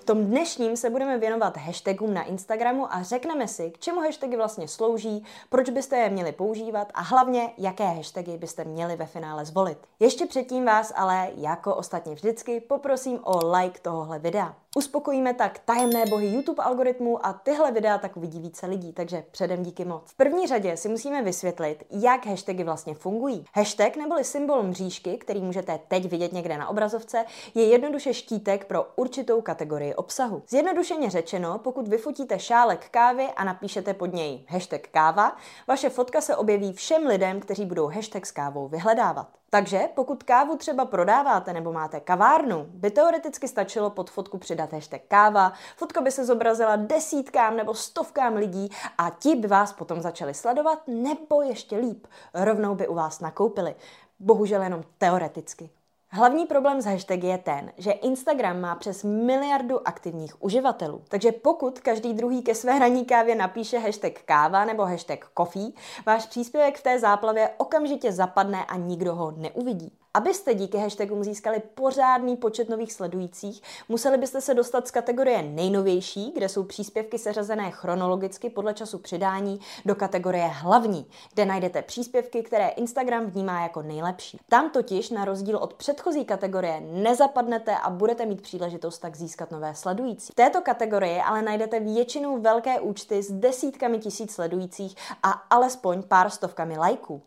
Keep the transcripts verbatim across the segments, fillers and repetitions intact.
V tom dnešním se budeme věnovat hashtagům na Instagramu a řekneme si, k čemu hashtagy vlastně slouží, proč byste je měli používat a hlavně, jaké hashtagy byste měli ve finále zvolit. Ještě předtím vás ale, jako ostatně vždycky, poprosím o like tohohle videa. Uspokojíme tak tajemné bohy YouTube algoritmu a tyhle videa tak uvidí více lidí, takže předem díky moc. V první řadě si musíme vysvětlit, jak hashtagy vlastně fungují. Hashtag neboli symbol mřížky, který můžete teď vidět někde na obrazovce, je jednoduše štítek pro určitou kategorii obsahu. Zjednodušeně řečeno, pokud vyfotíte šálek kávy a napíšete pod něj hashtag káva, vaše fotka se objeví všem lidem, kteří budou hashtag s kávou vyhledávat. Takže pokud kávu třeba prodáváte nebo máte kavárnu, by teoreticky stačilo pod fotku přidat hashtag káva, fotka by se zobrazila desítkám nebo stovkám lidí a ti by vás potom začali sledovat nebo ještě líp, rovnou by u vás nakoupili. Bohužel jenom teoreticky. Hlavní problém s hashtagy je ten, že Instagram má přes miliardu aktivních uživatelů. Takže pokud každý druhý ke své ranní kávě napíše hashtag káva nebo hashtag coffee, váš příspěvek v té záplavě okamžitě zapadne a nikdo ho neuvidí. Abyste díky hashtagům získali pořádný počet nových sledujících, museli byste se dostat z kategorie nejnovější, kde jsou příspěvky seřazené chronologicky podle času přidání, do kategorie hlavní, kde najdete příspěvky, které Instagram vnímá jako nejlepší. Tam totiž, na rozdíl od předchozí kategorie, nezapadnete a budete mít příležitost tak získat nové sledující. V této kategorii ale najdete většinou velké účty s desítkami tisíc sledujících a alespoň pár stovkami lajků.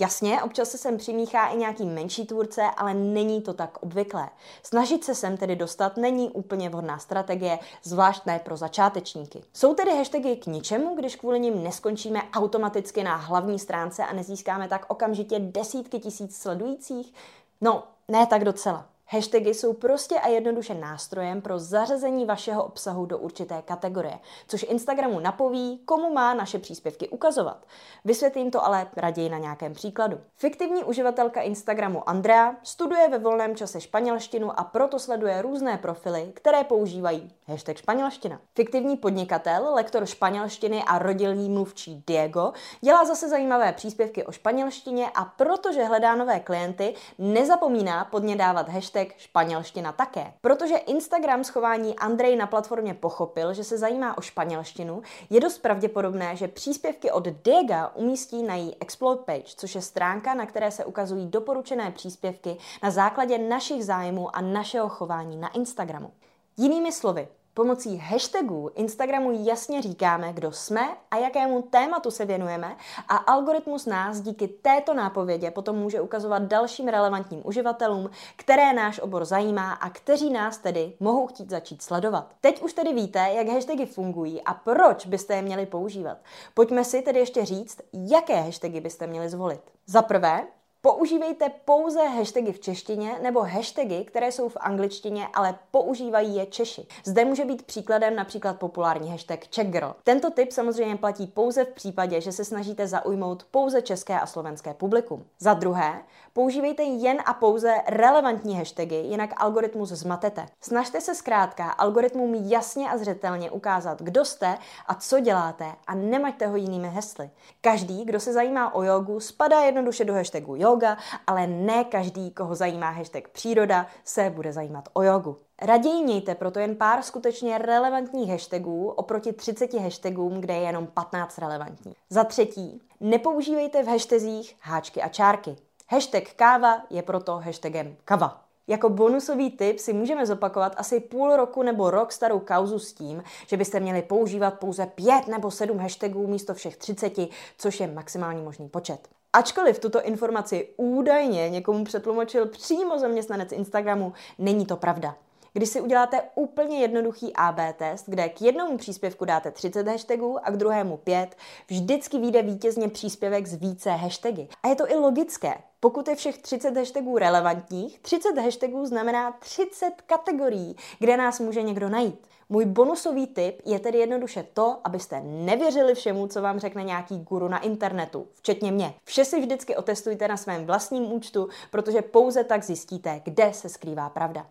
Jasně, občas se sem přimíchá i nějaký menší tvůrce, ale není to tak obvyklé. Snažit se sem tedy dostat není úplně vhodná strategie, zvlášť ne pro začátečníky. Jsou tedy hashtagy k ničemu, když kvůli nim neskončíme automaticky na hlavní stránce a nezískáme tak okamžitě desítky tisíc sledujících? No, ne tak docela. Hashtagy jsou prostě a jednoduše nástrojem pro zařazení vašeho obsahu do určité kategorie, což Instagramu napoví, komu má naše příspěvky ukazovat. Vysvětlím to ale raději na nějakém příkladu. Fiktivní uživatelka Instagramu Andrea studuje ve volném čase španělštinu a proto sleduje různé profily, které používají hashtag španělština. Fiktivní podnikatel, lektor španělštiny a rodilý mluvčí Diego dělá zase zajímavé příspěvky o španělštině a protože hledá nové klienty, nezapomíná pod ně dávat hashtag španělština také. Protože Instagram schování Andrej na platformě pochopil, že se zajímá o španělštinu, je dost pravděpodobné, že příspěvky od Diega umístí na její Explore page, což je stránka, na které se ukazují doporučené příspěvky na základě našich zájmů a našeho chování na Instagramu. Jinými slovy, pomocí hashtagů Instagramu jasně říkáme, kdo jsme a jakému tématu se věnujeme a algoritmus nás díky této nápovědě potom může ukazovat dalším relevantním uživatelům, které náš obor zajímá a kteří nás tedy mohou chtít začít sledovat. Teď už tedy víte, jak hashtagy fungují a proč byste je měli používat. Pojďme si tedy ještě říct, jaké hashtagy byste měli zvolit. Za prvé, používejte pouze hashtagy v češtině nebo hashtagy, které jsou v angličtině, ale používají je Češi. Zde může být příkladem například populární hashtag Czech Girl. Tento tip samozřejmě platí pouze v případě, že se snažíte zaujmout pouze české a slovenské publikum. Za druhé, používejte jen a pouze relevantní hashtagy, jinak algoritmus zmatete. Snažte se zkrátka algoritmům jasně a zřetelně ukázat, kdo jste a co děláte a nemaťte ho jinými hesly. Každý, kdo se zajímá o jogu, spadá jednoduše do hashtagu yoga, ale ne každý, koho zajímá hashtag příroda, se bude zajímat o jogu. Raději mějte proto jen pár skutečně relevantních hashtagů oproti třiceti hashtagům, kde je jenom patnáct relevantních. Za třetí, nepoužívejte v hashtazích háčky a čárky. Hashtag káva je proto hashtagem kava. Jako bonusový tip si můžeme zopakovat asi půl roku nebo rok starou kauzu s tím, že byste měli používat pouze pět nebo sedm hashtagů místo všech třiceti, což je maximální možný počet. Ačkoliv tuto informaci údajně někomu přetlumočil přímo zaměstnanec Instagramu, není to pravda. Když si uděláte úplně jednoduchý A B test, kde k jednomu příspěvku dáte třicet hashtagů a k druhému pět, vždycky vyjde vítězně příspěvek s více hashtagy. A je to i logické. Pokud je všech třicet hashtagů relevantních, třicet hashtagů znamená třicet kategorií, kde nás může někdo najít. Můj bonusový tip je tedy jednoduše to, abyste nevěřili všemu, co vám řekne nějaký guru na internetu, včetně mě. Vše si vždycky otestujte na svém vlastním účtu, protože pouze tak zjistíte, kde se skrývá pravda.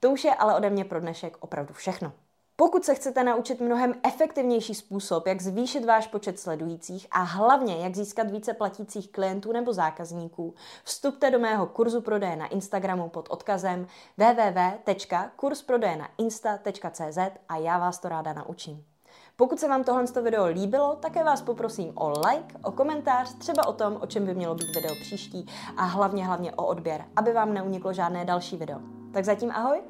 To už je ale ode mě pro dnešek opravdu všechno. Pokud se chcete naučit mnohem efektivnější způsob, jak zvýšit váš počet sledujících a hlavně, jak získat více platících klientů nebo zákazníků, vstupte do mého kurzu prodeje na Instagramu pod odkazem w w w tečka kurz prodeje na insta tečka c z a já vás to ráda naučím. Pokud se vám tohle video líbilo, také vás poprosím o like, o komentář, třeba o tom, o čem by mělo být video příští a hlavně, hlavně o odběr, aby vám neuniklo žádné další video. Tak zatím ahoj!